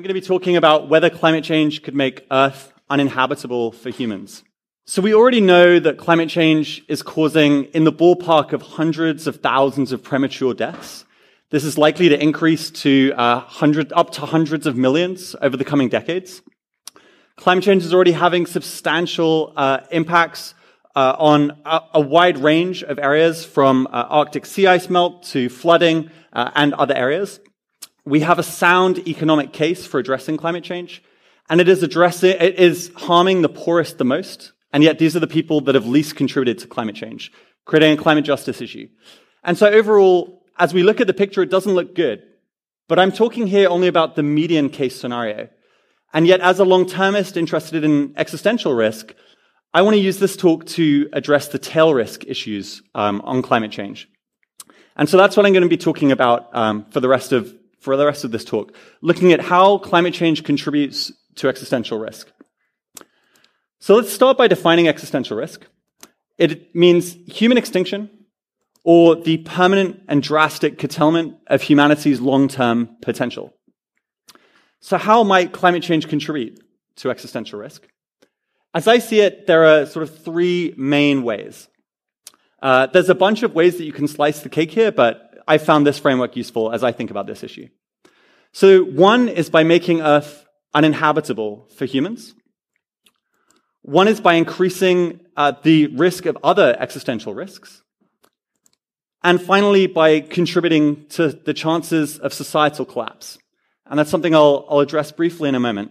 I'm going to be talking about whether climate change could make Earth uninhabitable for humans. So we already know that climate change is causing in the ballpark of hundreds of thousands of premature deaths. This is likely to increase to up to hundreds of millions over the coming decades. Climate change is already having substantial impacts on a wide range of areas, from Arctic sea ice melt to flooding and other areas. We have a sound economic case for addressing climate change, and it is harming the poorest the most, and yet these are the people that have least contributed to climate change, creating a climate justice issue. And so overall, as we look at the picture, it doesn't look good, but I'm talking here only about the median case scenario. And yet, as a long-termist interested in existential risk, I want to use this talk to address the tail risk issues on climate change. And so that's what I'm going to be talking about for the rest of this talk, looking at how climate change contributes to existential risk. So let's start by defining existential risk. It means human extinction or the permanent and drastic curtailment of humanity's long-term potential. So how might climate change contribute to existential risk? As I see it, there are sort of three main ways. There's a bunch of ways that you can slice the cake here, but I found this framework useful as I think about this issue. So one is by making Earth uninhabitable for humans. One is by increasing the risk of other existential risks. And finally, by contributing to the chances of societal collapse. And that's something I'll address briefly in a moment.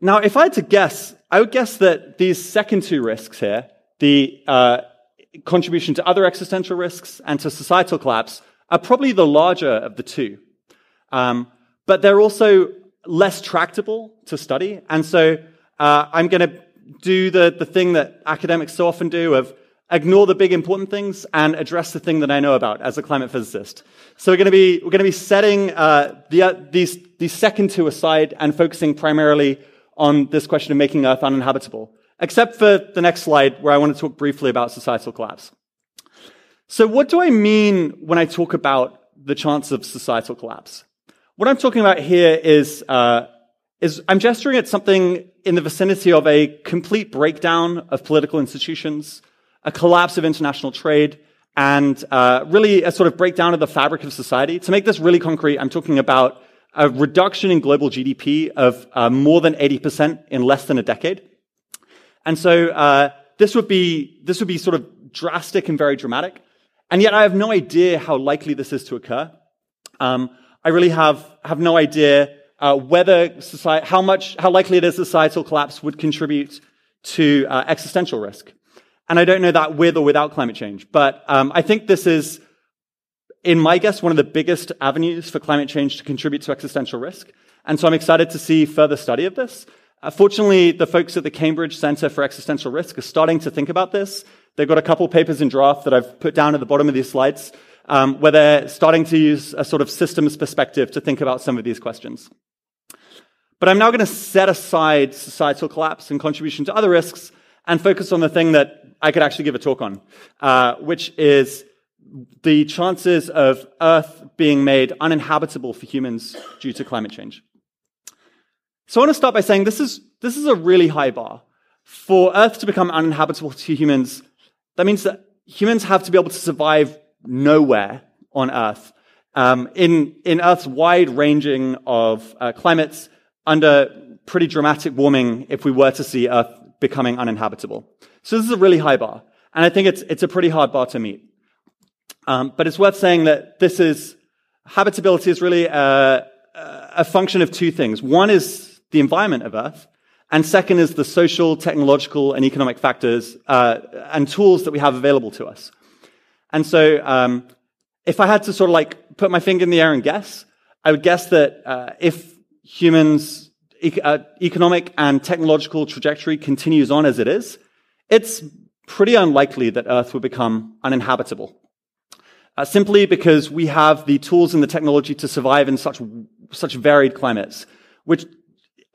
Now, if I had to guess, I would guess that these second two risks here, the contribution to other existential risks and to societal collapse, are probably the larger of the two. But they're also less tractable to study. And so I'm going to do the thing that academics so often do of ignore the big important things and address the thing that I know about as a climate physicist. So we're going to be setting these second two aside and focusing primarily on this question of making Earth uninhabitable, except for the next slide, where I want to talk briefly about societal collapse. So what do I mean when I talk about the chance of societal collapse? What I'm talking about here is I'm gesturing at something in the vicinity of a complete breakdown of political institutions, a collapse of international trade, and really a sort of breakdown of the fabric of society. To make this really concrete, I'm talking about a reduction in global GDP of more than 80% in less than a decade. And so this would be sort of drastic and very dramatic, and yet I have no idea how likely this is to occur. I really have no idea whether society, how likely it is societal collapse would contribute to existential risk, and I don't know that with or without climate change. But I think this is, in my guess, one of the biggest avenues for climate change to contribute to existential risk, and so I'm excited to see further study of this. Fortunately, the folks at the Cambridge Centre for Existential Risk are starting to think about this. They've got a couple papers in draft that I've put down at the bottom of these slides, where they're starting to use a sort of systems perspective to think about some of these questions. But I'm now going to set aside societal collapse and contribution to other risks and focus on the thing that I could actually give a talk on, which is the chances of Earth being made uninhabitable for humans due to climate change. So I want to start by saying this is a really high bar. For Earth to become uninhabitable to humans, that means that humans have to be able to survive nowhere on Earth, in Earth's wide ranging of climates, under pretty dramatic warming if we were to see Earth becoming uninhabitable. So this is a really high bar, and I think it's a pretty hard bar to meet. But it's worth saying that habitability is really a function of two things. One is the environment of Earth, and second is the social, technological, and economic factors and tools that we have available to us. And so if I had to sort of like put my finger in the air and guess, I would guess that if humans' economic and technological trajectory continues on as it is, it's pretty unlikely that Earth would become uninhabitable, simply because we have the tools and the technology to survive in such varied climates, which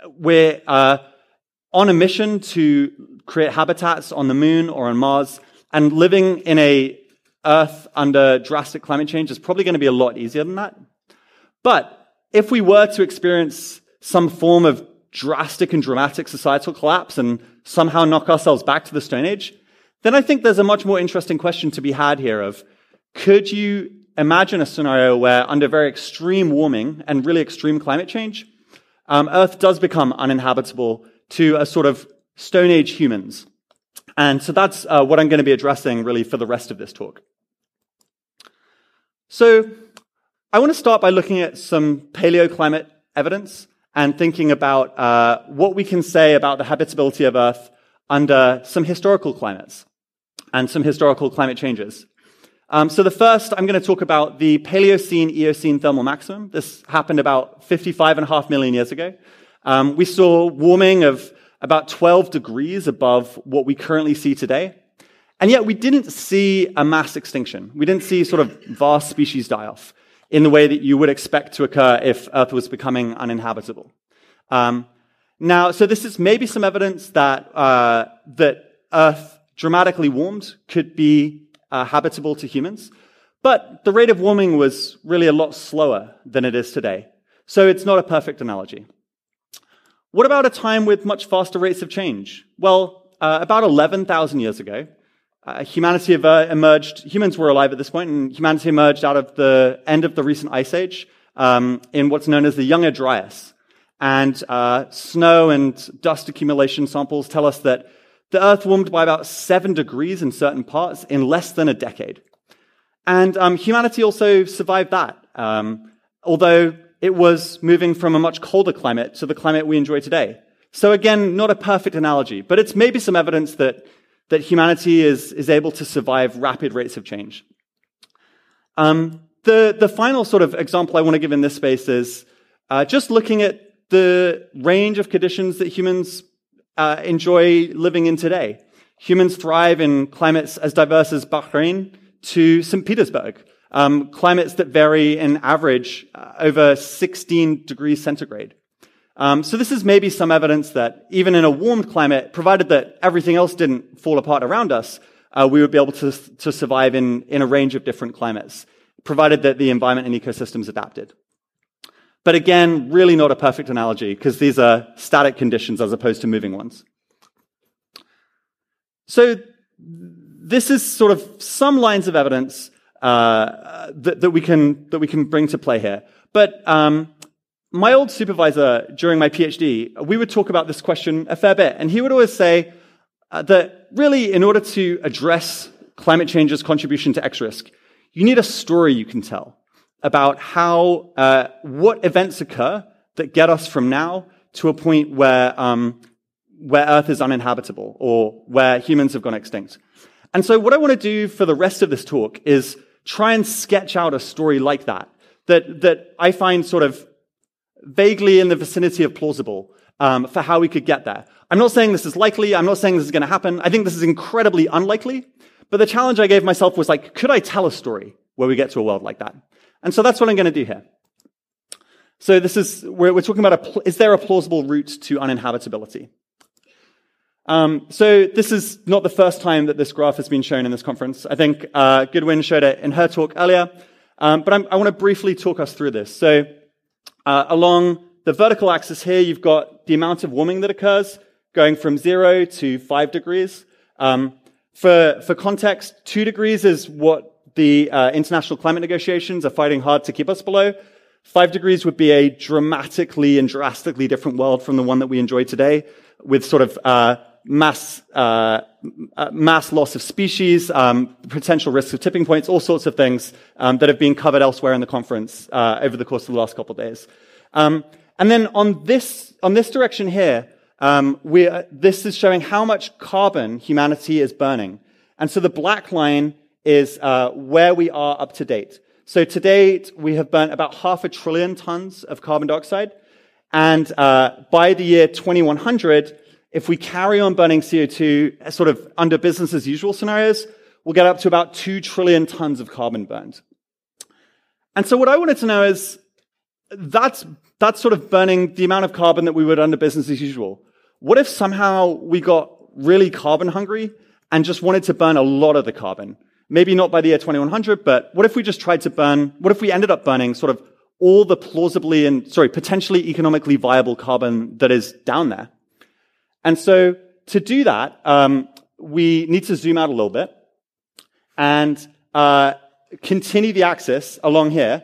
we're on a mission to create habitats on the moon or on Mars, and living in a Earth under drastic climate change is probably going to be a lot easier than that. But if we were to experience some form of drastic and dramatic societal collapse and somehow knock ourselves back to the Stone Age, then I think there's a much more interesting question to be had here of, could you imagine a scenario where under very extreme warming and really extreme climate change, Earth does become uninhabitable to a sort of Stone Age humans? And so that's what I'm going to be addressing really for the rest of this talk. So I want to start by looking at some paleoclimate evidence and thinking about what we can say about the habitability of Earth under some historical climates and some historical climate changes. So the first, I'm going to talk about the Paleocene-Eocene Thermal Maximum. This happened about 55.5 million years ago. We saw warming of about 12 degrees above what we currently see today. And yet we didn't see a mass extinction. We didn't see sort of vast species die-off in the way that you would expect to occur if Earth was becoming uninhabitable. Now, so this is maybe some evidence that that Earth dramatically warmed could be habitable to humans, but the rate of warming was really a lot slower than it is today. So it's not a perfect analogy. What about a time with much faster rates of change? Well, about 11,000 years ago, humanity emerged. Humans were alive at this point, and humanity emerged out of the end of the recent ice age in what's known as the Younger Dryas. And snow and dust accumulation samples tell us that the Earth warmed by about 7 degrees in certain parts in less than a decade. And humanity also survived that, although it was moving from a much colder climate to the climate we enjoy today. So again, not a perfect analogy, but it's maybe some evidence that humanity is able to survive rapid rates of change. The final sort of example I want to give in this space is just looking at the range of conditions that humans enjoy living in today. Humans thrive in climates as diverse as Bahrain to St. Petersburg, climates that vary in average over 16 degrees centigrade. So this is maybe some evidence that even in a warmed climate, provided that everything else didn't fall apart around us, we would be able to survive in a range of different climates, provided that the environment and ecosystems adapted. But again, really not a perfect analogy, because these are static conditions as opposed to moving ones. So this is sort of some lines of evidence that we can bring to play here. But my old supervisor during my PhD, we would talk about this question a fair bit, and he would always say that really, in order to address climate change's contribution to X risk, you need a story you can tell about how what events occur that get us from now to a point where Earth is uninhabitable or where humans have gone extinct. And so what I want to do for the rest of this talk is try and sketch out a story like that I find sort of vaguely in the vicinity of plausible for how we could get there. I'm not saying this is likely. I'm not saying this is going to happen. I think this is incredibly unlikely. But the challenge I gave myself was like, could I tell a story where we get to a world like that? And so that's what I'm going to do here. So this is, we're talking about, is there a plausible route to uninhabitability? So this is not the first time that this graph has been shown in this conference. I think Goodwin showed it in her talk earlier. But I want to briefly talk us through this. So along the vertical axis here, you've got the amount of warming that occurs going from 0 to 5 degrees. For context, 2 degrees is what the international climate negotiations are fighting hard to keep us below. 5 degrees would be a dramatically and drastically different world from the one that we enjoy today, with sort of mass loss of species, potential risks of tipping points, all sorts of things that have been covered elsewhere in the conference over the course of the last couple of days. And then on this direction here, this is showing how much carbon humanity is burning. And so the black line is where we are up to date. So to date, we have burnt about 500 billion tons of carbon dioxide. And by the year 2100, if we carry on burning CO2 sort of under business as usual scenarios, we'll get up to about 2 trillion tons of carbon burned. And so what I wanted to know is, that's sort of burning the amount of carbon that we would under business as usual. What if somehow we got really carbon hungry and just wanted to burn a lot of the carbon? Maybe not by the year 2100, but what if we ended up burning sort of all the plausibly and, potentially economically viable carbon that is down there. And so to do that, we need to zoom out a little bit and continue the axis along here.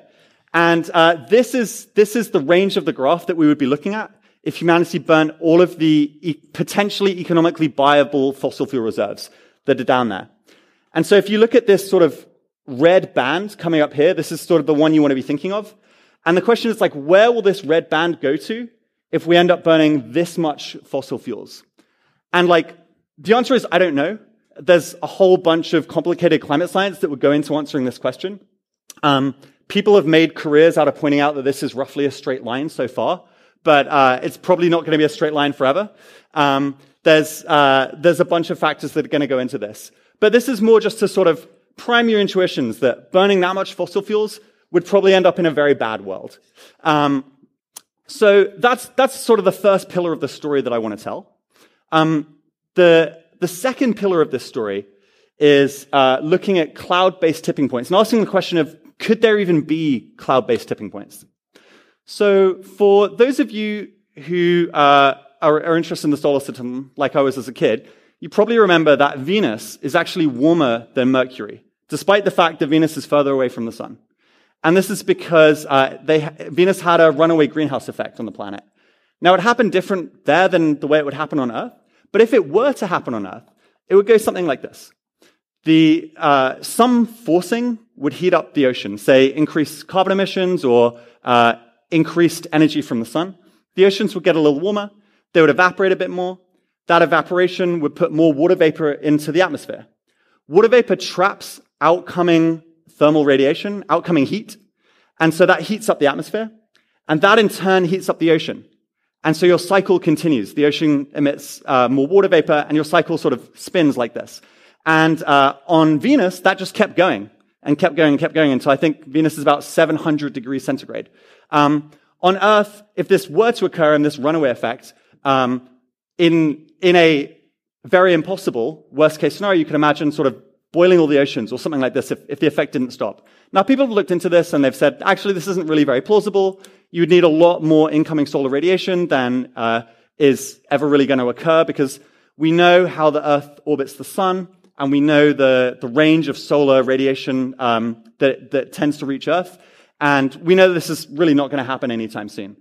And this is the range of the graph that we would be looking at if humanity burned all of the potentially economically viable fossil fuel reserves that are down there. And so if you look at this sort of red band coming up here, this is sort of the one you want to be thinking of. And the question is, like, where will this red band go to if we end up burning this much fossil fuels? And, like, the answer is, I don't know. There's a whole bunch of complicated climate science that would go into answering this question. People have made careers out of pointing out that this is roughly a straight line so far, but it's probably not going to be a straight line forever. There's a bunch of factors that are going to go into this. But this is more just to sort of prime your intuitions that burning that much fossil fuels would probably end up in a very bad world. So that's sort of the first pillar of the story that I want to tell. The second pillar of this story is looking at cloud-based tipping points and asking the question of, could there even be cloud-based tipping points? So for those of you who are interested in the solar system, like I was as a kid, you probably remember that Venus is actually warmer than Mercury, despite the fact that Venus is further away from the sun. And this is because Venus had a runaway greenhouse effect on the planet. Now, it happened different there than the way it would happen on Earth, but if it were to happen on Earth, it would go something like this. Some forcing would heat up the ocean, say increase carbon emissions or increased energy from the sun. The oceans would get a little warmer, they would evaporate a bit more. That evaporation would put more water vapor into the atmosphere. Water vapor traps outcoming thermal radiation, outcoming heat, and so that heats up the atmosphere, and that in turn heats up the ocean. And so your cycle continues. The ocean emits more water vapor, and your cycle sort of spins like this. And on Venus, that just kept going, and kept going, and kept going, until I think Venus is about 700 degrees centigrade. On Earth, if this were to occur in this runaway effect, in a very impossible worst-case scenario, you can imagine sort of boiling all the oceans or something like this if the effect didn't stop. Now, people have looked into this, and they've said, actually, this isn't really very plausible. You would need a lot more incoming solar radiation than is ever really going to occur, because we know how the Earth orbits the sun, and we know the range of solar radiation that tends to reach Earth, and we know this is really not going to happen anytime soon.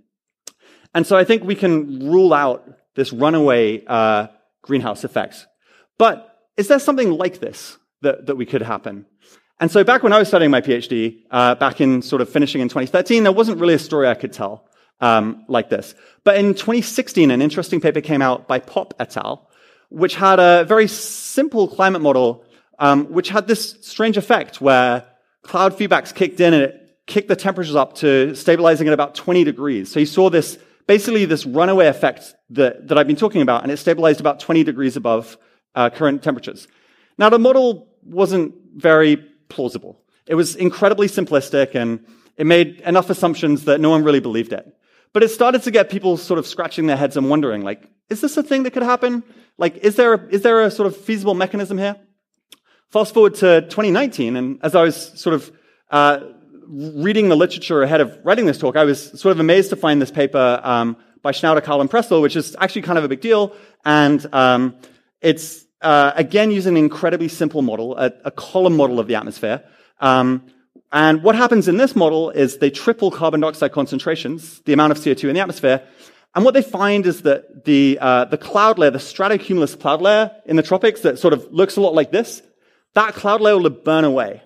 And so I think we can rule out this runaway greenhouse effect. But is there something like this that we could happen? And so back when I was studying my PhD, back in sort of finishing in 2013, there wasn't really a story I could tell like this. But in 2016, an interesting paper came out by Pop et al., which had a very simple climate model, which had this strange effect where cloud feedbacks kicked in and it kicked the temperatures up to stabilizing at about 20 degrees. So you saw this runaway effect that I've been talking about, and it stabilized about 20 degrees above current temperatures. Now, the model wasn't very plausible. It was incredibly simplistic, and it made enough assumptions that no one really believed it. But it started to get people sort of scratching their heads and wondering, like, is this a thing that could happen? Like, is there a sort of feasible mechanism here? Fast forward to 2019, and as I was sort of reading the literature ahead of writing this talk, I was sort of amazed to find this paper by Schnauder, Carl, and Pressel, which is actually kind of a big deal. And it's, again, using an incredibly simple model, a column model of the atmosphere. And what happens in this model is they triple carbon dioxide concentrations, the amount of CO2 in the atmosphere. And what they find is that the cloud layer, the stratocumulus cloud layer in the tropics that sort of looks a lot like this, that cloud layer will burn away.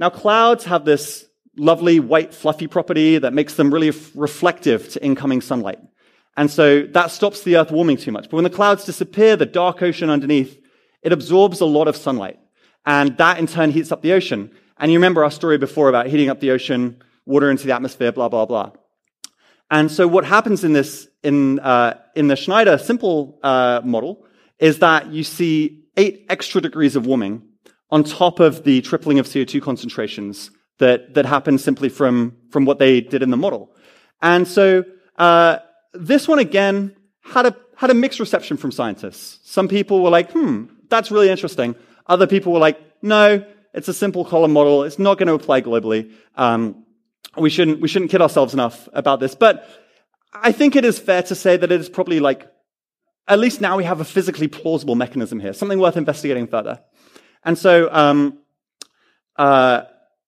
Now, clouds have this lovely white fluffy property that makes them really reflective to incoming sunlight. And so that stops the Earth warming too much. But when the clouds disappear, the dark ocean underneath, it absorbs a lot of sunlight. And that, in turn, heats up the ocean. And you remember our story before about heating up the ocean, water into the atmosphere, blah, blah, blah. And so what happens in the Schnauder simple model is that you see 8 extra degrees of warming on top of the tripling of CO2 concentrations that happened simply from what they did in the model. And so this one, again, had a mixed reception from scientists. Some people were like, that's really interesting. Other people were like, no, it's a simple column model. It's not going to apply globally. We shouldn't kid ourselves enough about this. But I think it is fair to say that it is probably like, at least now we have a physically plausible mechanism here, something worth investigating further. And so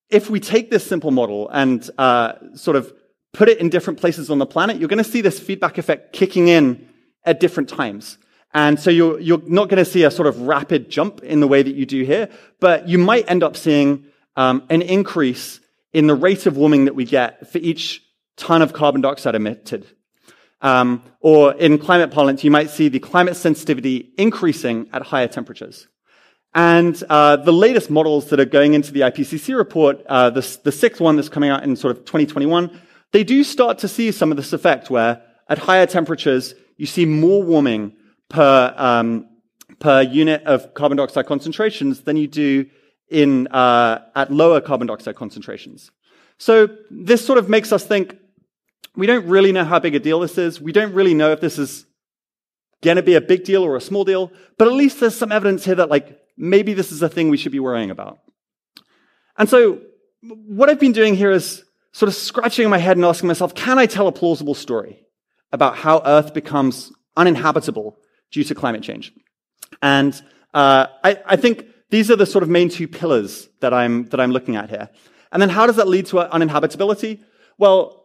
if we take this simple model and sort of put it in different places on the planet, you're going to see this feedback effect kicking in at different times. And so you're not going to see a sort of rapid jump in the way that you do here, but you might end up seeing an increase in the rate of warming that we get for each ton of carbon dioxide emitted. Or in climate parlance, you might see the climate sensitivity increasing at higher temperatures. And the latest models that are going into the IPCC report, the sixth one that's coming out in sort of 2021, they do start to see some of this effect where at higher temperatures, you see more warming per unit of carbon dioxide concentrations than you do in at lower carbon dioxide concentrations. So this sort of makes us think, we don't really know how big a deal this is. We don't really know if this is going to be a big deal or a small deal, but at least there's some evidence here that like maybe this is a thing we should be worrying about. And so what I've been doing here is sort of scratching my head and asking myself, can I tell a plausible story about how Earth becomes uninhabitable due to climate change? And I think these are the sort of main two pillars that I'm looking at here. And then how does that lead to uninhabitability? Well,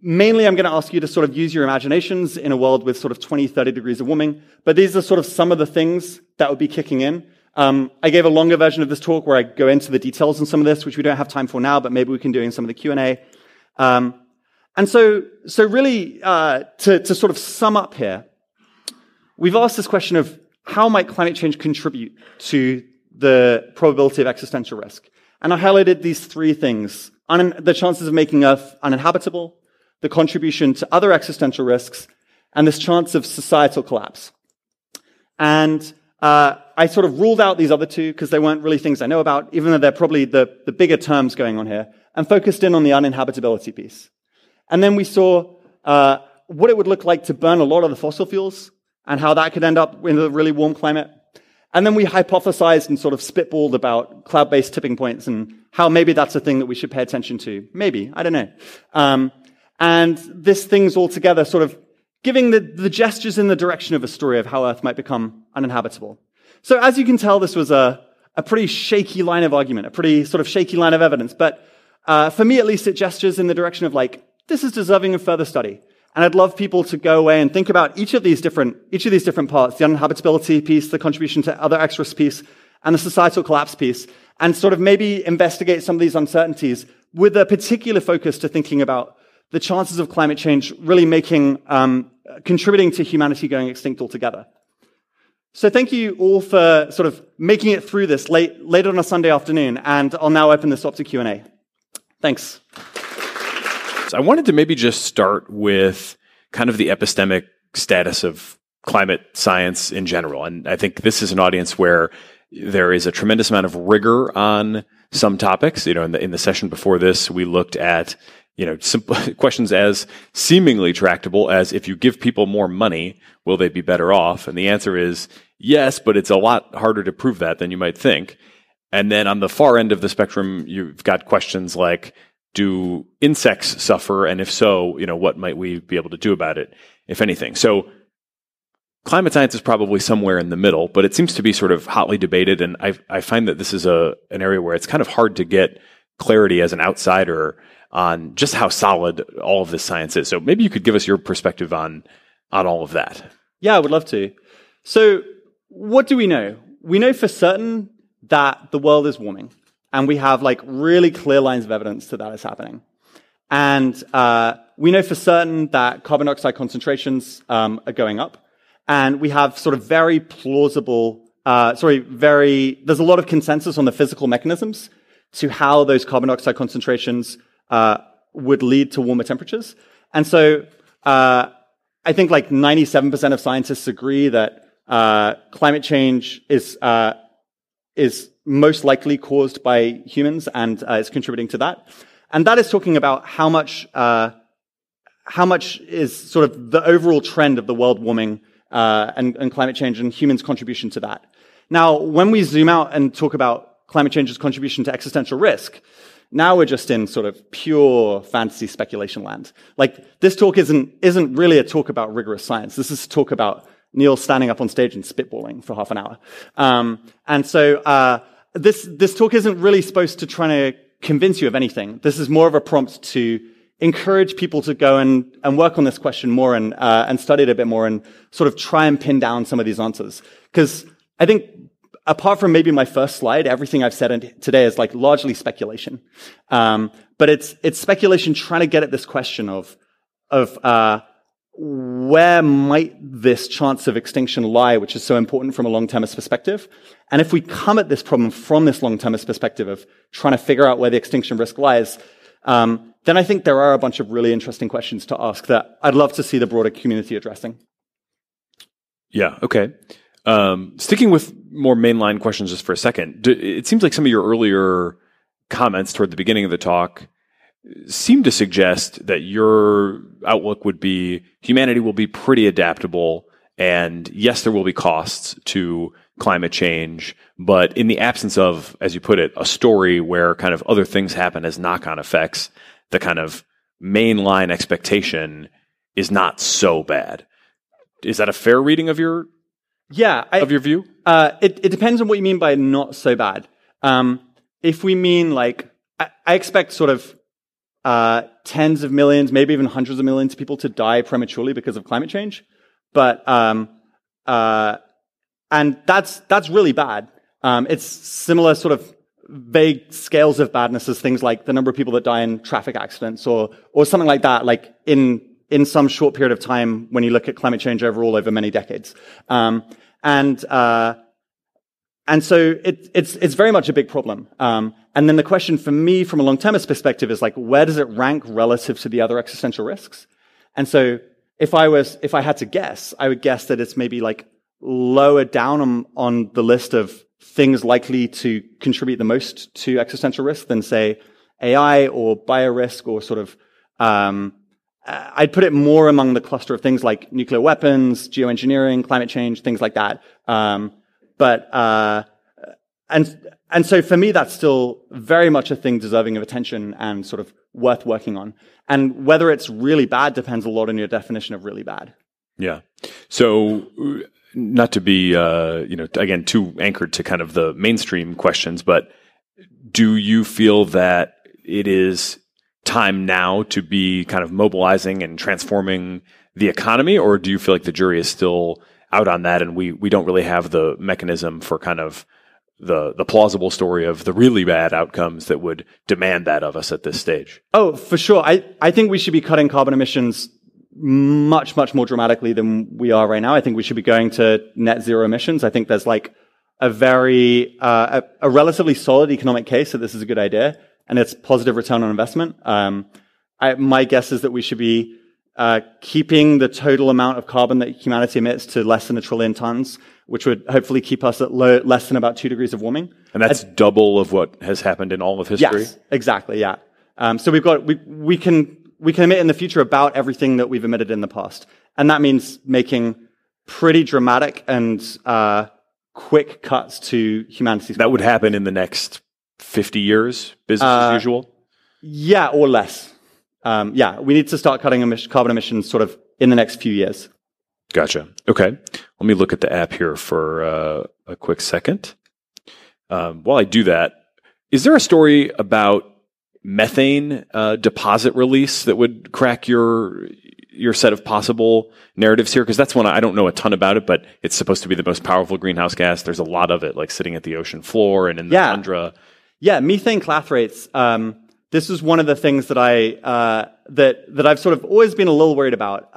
mainly, I'm going to ask you to sort of use your imaginations in a world with sort of 20, 30 degrees of warming. But these are sort of some of the things that would be kicking in. I gave a longer version of this talk where I go into the details on some of this, which we don't have time for now, but maybe we can do in some of the Q&A. And so really, to sort of sum up here, we've asked this question of how might climate change contribute to the probability of existential risk? And I highlighted these three things: the chances of making Earth uninhabitable, the contribution to other existential risks, and this chance of societal collapse. And I sort of ruled out these other two because they weren't really things I know about, even though they're probably the bigger terms going on here, and focused in on the uninhabitability piece. And then we saw what it would look like to burn a lot of the fossil fuels and how that could end up in a really warm climate. And then we hypothesized and sort of spitballed about cloud-based tipping points and how maybe that's a thing that we should pay attention to. Maybe, I don't know. And this thing's all together sort of giving the gestures in the direction of a story of how Earth might become uninhabitable. So as you can tell, this was a pretty shaky line of argument, a pretty sort of shaky line of evidence. But for me, at least, it gestures in the direction of like, this is deserving of further study. And I'd love people to go away and think about each of these different parts, the uninhabitability piece, the contribution to other extras piece, and the societal collapse piece, and sort of maybe investigate some of these uncertainties with a particular focus to thinking about the chances of climate change really making, contributing to humanity going extinct altogether. So thank you all for sort of making it through this late on a Sunday afternoon, and I'll now open this up to Q&A. Thanks. So I wanted to maybe just start with kind of the epistemic status of climate science in general. And I think this is an audience where there is a tremendous amount of rigor on some topics. You know, in the session before this, we looked at, you know, simple questions as seemingly tractable as, if you give people more money, will they be better off? And the answer is yes, but it's a lot harder to prove that than you might think. And then on the far end of the spectrum, you've got questions like, do insects suffer? And if so, you know, what might we be able to do about it, if anything? So climate science is probably somewhere in the middle, but it seems to be sort of hotly debated. And I find that this is an area where it's kind of hard to get clarity as an outsider on just how solid all of this science is. So maybe you could give us your perspective on all of that. Yeah, I would love to. So what do we know? We know for certain that the world is warming. And we have like really clear lines of evidence that is happening. And we know for certain that carbon dioxide concentrations are going up. And we have sort of there's a lot of consensus on the physical mechanisms to how those carbon dioxide concentrations would lead to warmer temperatures. And so I think like 97% of scientists agree that climate change is most likely caused by humans and is contributing to that. And that is talking about how much is sort of the overall trend of the world warming and climate change and humans' contribution to that. Now, when we zoom out and talk about climate change's contribution to existential risk, Now we're just in sort of pure fantasy speculation land. Like, this talk isn't really a talk about rigorous science. This is a talk about Neil standing up on stage and spitballing for half an hour. This talk isn't really supposed to try to convince you of anything. This is more of a prompt to encourage people to go and work on this question more and study it a bit more and sort of try and pin down some of these answers. Because I think, apart from maybe my first slide, everything I've said today is like largely speculation. But it's speculation trying to get at this question of where might this chance of extinction lie, which is so important from a long-termist perspective. And if we come at this problem from this long-termist perspective of trying to figure out where the extinction risk lies, then I think there are a bunch of really interesting questions to ask that I'd love to see the broader community addressing. Yeah, okay. Sticking with more mainline questions just for a second, it seems like some of your earlier comments toward the beginning of the talk seem to suggest that your outlook would be humanity will be pretty adaptable, and yes, there will be costs to climate change, but in the absence of, as you put it, a story where kind of other things happen as knock-on effects, the kind of mainline expectation is not so bad. Is that a fair reading of your view? It depends on what you mean by not so bad. If we mean like, I expect sort of tens of millions, maybe even hundreds of millions of people to die prematurely because of climate change, but and that's really bad. It's similar sort of vague scales of badness as things like the number of people that die in traffic accidents or something like that, like in some short period of time when you look at climate change overall over many decades. And so it's very much a big problem. And then the question for me from a long-termist perspective is like, where does it rank relative to the other existential risks? And so if I had to guess, I would guess that it's maybe like lower down on the list of things likely to contribute the most to existential risk than, say, AI or biorisk or sort of, I'd put it more among the cluster of things like nuclear weapons, geoengineering, climate change, things like that. And so for me, that's still very much a thing deserving of attention and sort of worth working on. And whether it's really bad depends a lot on your definition of really bad. Yeah. So not to be, again, too anchored to kind of the mainstream questions, but do you feel that it is time now to be kind of mobilizing and transforming the economy, or do you feel like the jury is still out on that, and we don't really have the mechanism for kind of the plausible story of the really bad outcomes that would demand that of us at this stage? Oh, for sure. I think we should be cutting carbon emissions much, much more dramatically than we are right now. I think we should be going to net zero emissions. I think there's like a very, a relatively solid economic case that this is a good idea, and it's positive return on investment. My guess is that we should be keeping the total amount of carbon that humanity emits to less than 1 trillion tons, which would hopefully keep us at less than about 2 degrees of warming. And that's double of what has happened in all of history? Yes, exactly, yeah. So we've got, we can emit in the future about everything that we've emitted in the past. And that means making pretty dramatic and quick cuts to humanity's That would happen in the next 50 years, business as usual? Yeah, or less. Yeah, we need to start cutting carbon emissions sort of in the next few years. Gotcha. Okay. Let me look at the app here for a quick second. While I do that, is there a story about methane deposit release that would crack your set of possible narratives here? Because that's one I don't know a ton about it, but it's supposed to be the most powerful greenhouse gas. There's a lot of it, like sitting at the ocean floor and in the tundra. Yeah, methane clathrates. This is one of the things that that I've sort of always been a little worried about.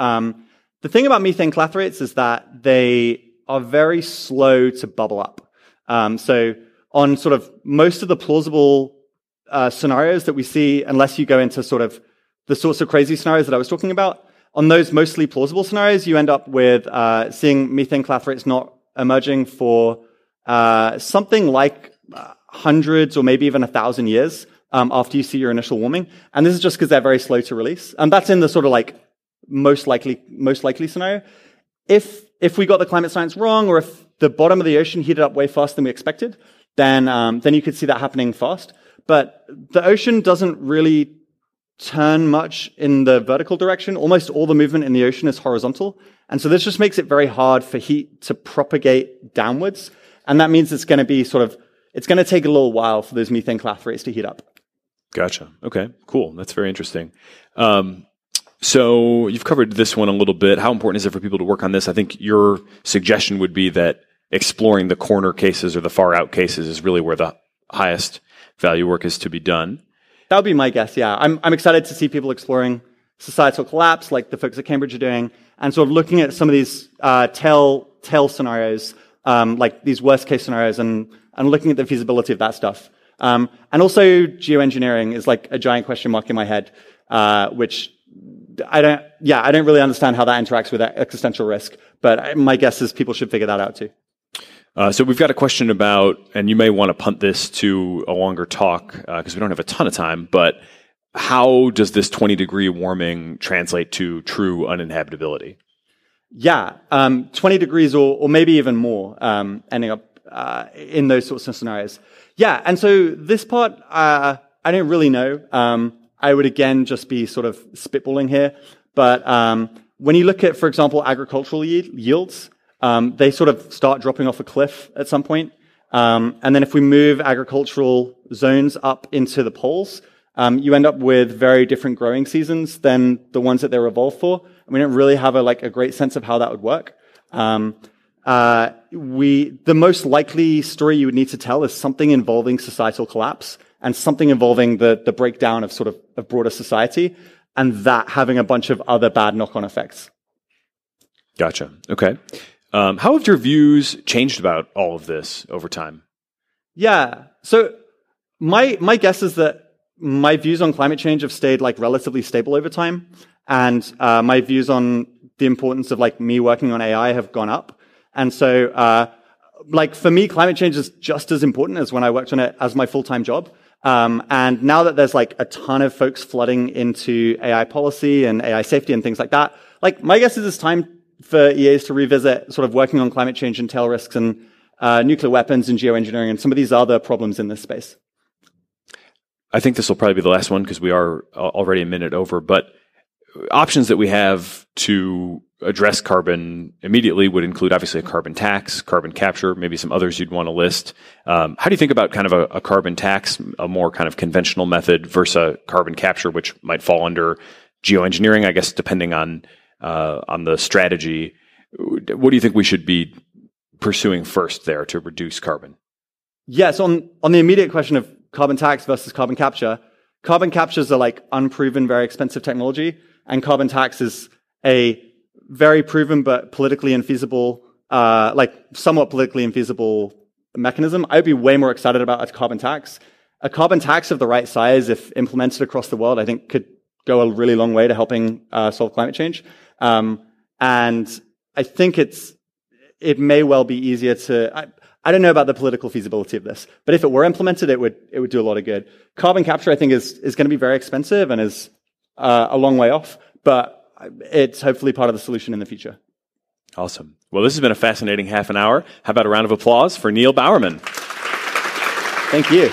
The thing about methane clathrates is that they are very slow to bubble up. So on sort of most of the plausible scenarios that we see, unless you go into sort of the sorts of crazy scenarios that I was talking about, on those mostly plausible scenarios, you end up with seeing methane clathrates not emerging for something like hundreds or maybe even 1,000 years. After you see your initial warming. And this is just because they're very slow to release. And that's in the sort of like most likely scenario. If we got the climate science wrong, or if the bottom of the ocean heated up way faster than we expected, then you could see that happening fast. But the ocean doesn't really turn much in the vertical direction. Almost all the movement in the ocean is horizontal. And so this just makes it very hard for heat to propagate downwards. And that means it's going to be it's going to take a little while for those methane clathrates to heat up. Gotcha. Okay, cool. That's very interesting. So you've covered this one a little bit. How important is it for people to work on this? I think your suggestion would be that exploring the corner cases or the far out cases is really where the highest value work is to be done. That would be my guess, yeah. I'm excited to see people exploring societal collapse like the folks at Cambridge are doing, and sort of looking at some of these tail scenarios, like these worst case scenarios, and looking at the feasibility of that stuff. And also geoengineering is like a giant question mark in my head, which I don't really understand how that interacts with existential risk, but my guess is people should figure that out too. So we've got a question about, and you may want to punt this to a longer talk because we don't have a ton of time, but how does this 20-degree warming translate to true uninhabitability? Yeah, 20 degrees or maybe even more ending up in those sorts of scenarios. Yeah, and so this part, I don't really know. I would, again, just be sort of spitballing here. But when you look at, for example, agricultural yields, they sort of start dropping off a cliff at some point. And then if we move agricultural zones up into the poles, you end up with very different growing seasons than the ones that they're evolved for. And we don't really have a great sense of how that would work. The most likely story you would need to tell is something involving societal collapse and something involving the breakdown of sort of broader society, and that having a bunch of other bad knock-on effects. Gotcha. Okay. How have your views changed about all of this over time? Yeah. So my guess is that my views on climate change have stayed relatively stable over time. And my views on the importance of me working on AI have gone up. And so for me, climate change is just as important as when I worked on it as my full-time job. And now that there's a ton of folks flooding into AI policy and AI safety and things like that, my guess is it's time for EAs to revisit sort of working on climate change and tail risks and nuclear weapons and geoengineering and some of these other problems in this space. I think this will probably be the last one because we are already a minute over, but options that we have to address carbon immediately would include obviously a carbon tax, carbon capture, maybe some others you'd want to list. How do you think about kind of a carbon tax, a more kind of conventional method versus a carbon capture, which might fall under geoengineering, I guess, depending on the strategy? What do you think we should be pursuing first there to reduce carbon? Yes, on the immediate question of carbon tax versus carbon capture, carbon captures are unproven, very expensive technology, and carbon tax is a very proven but politically infeasible, somewhat politically infeasible mechanism. I'd be way more excited about a carbon tax. A carbon tax of the right size, if implemented across the world, I think could go a really long way to helping solve climate change. And I think it may well be easier to. I don't know about the political feasibility of this, but if it were implemented, it would do a lot of good. Carbon capture, I think, is going to be very expensive and is a long way off, but it's hopefully part of the solution in the future. Awesome. Well, this has been a fascinating half an hour. How about a round of applause for Neil Bowerman? Thank you.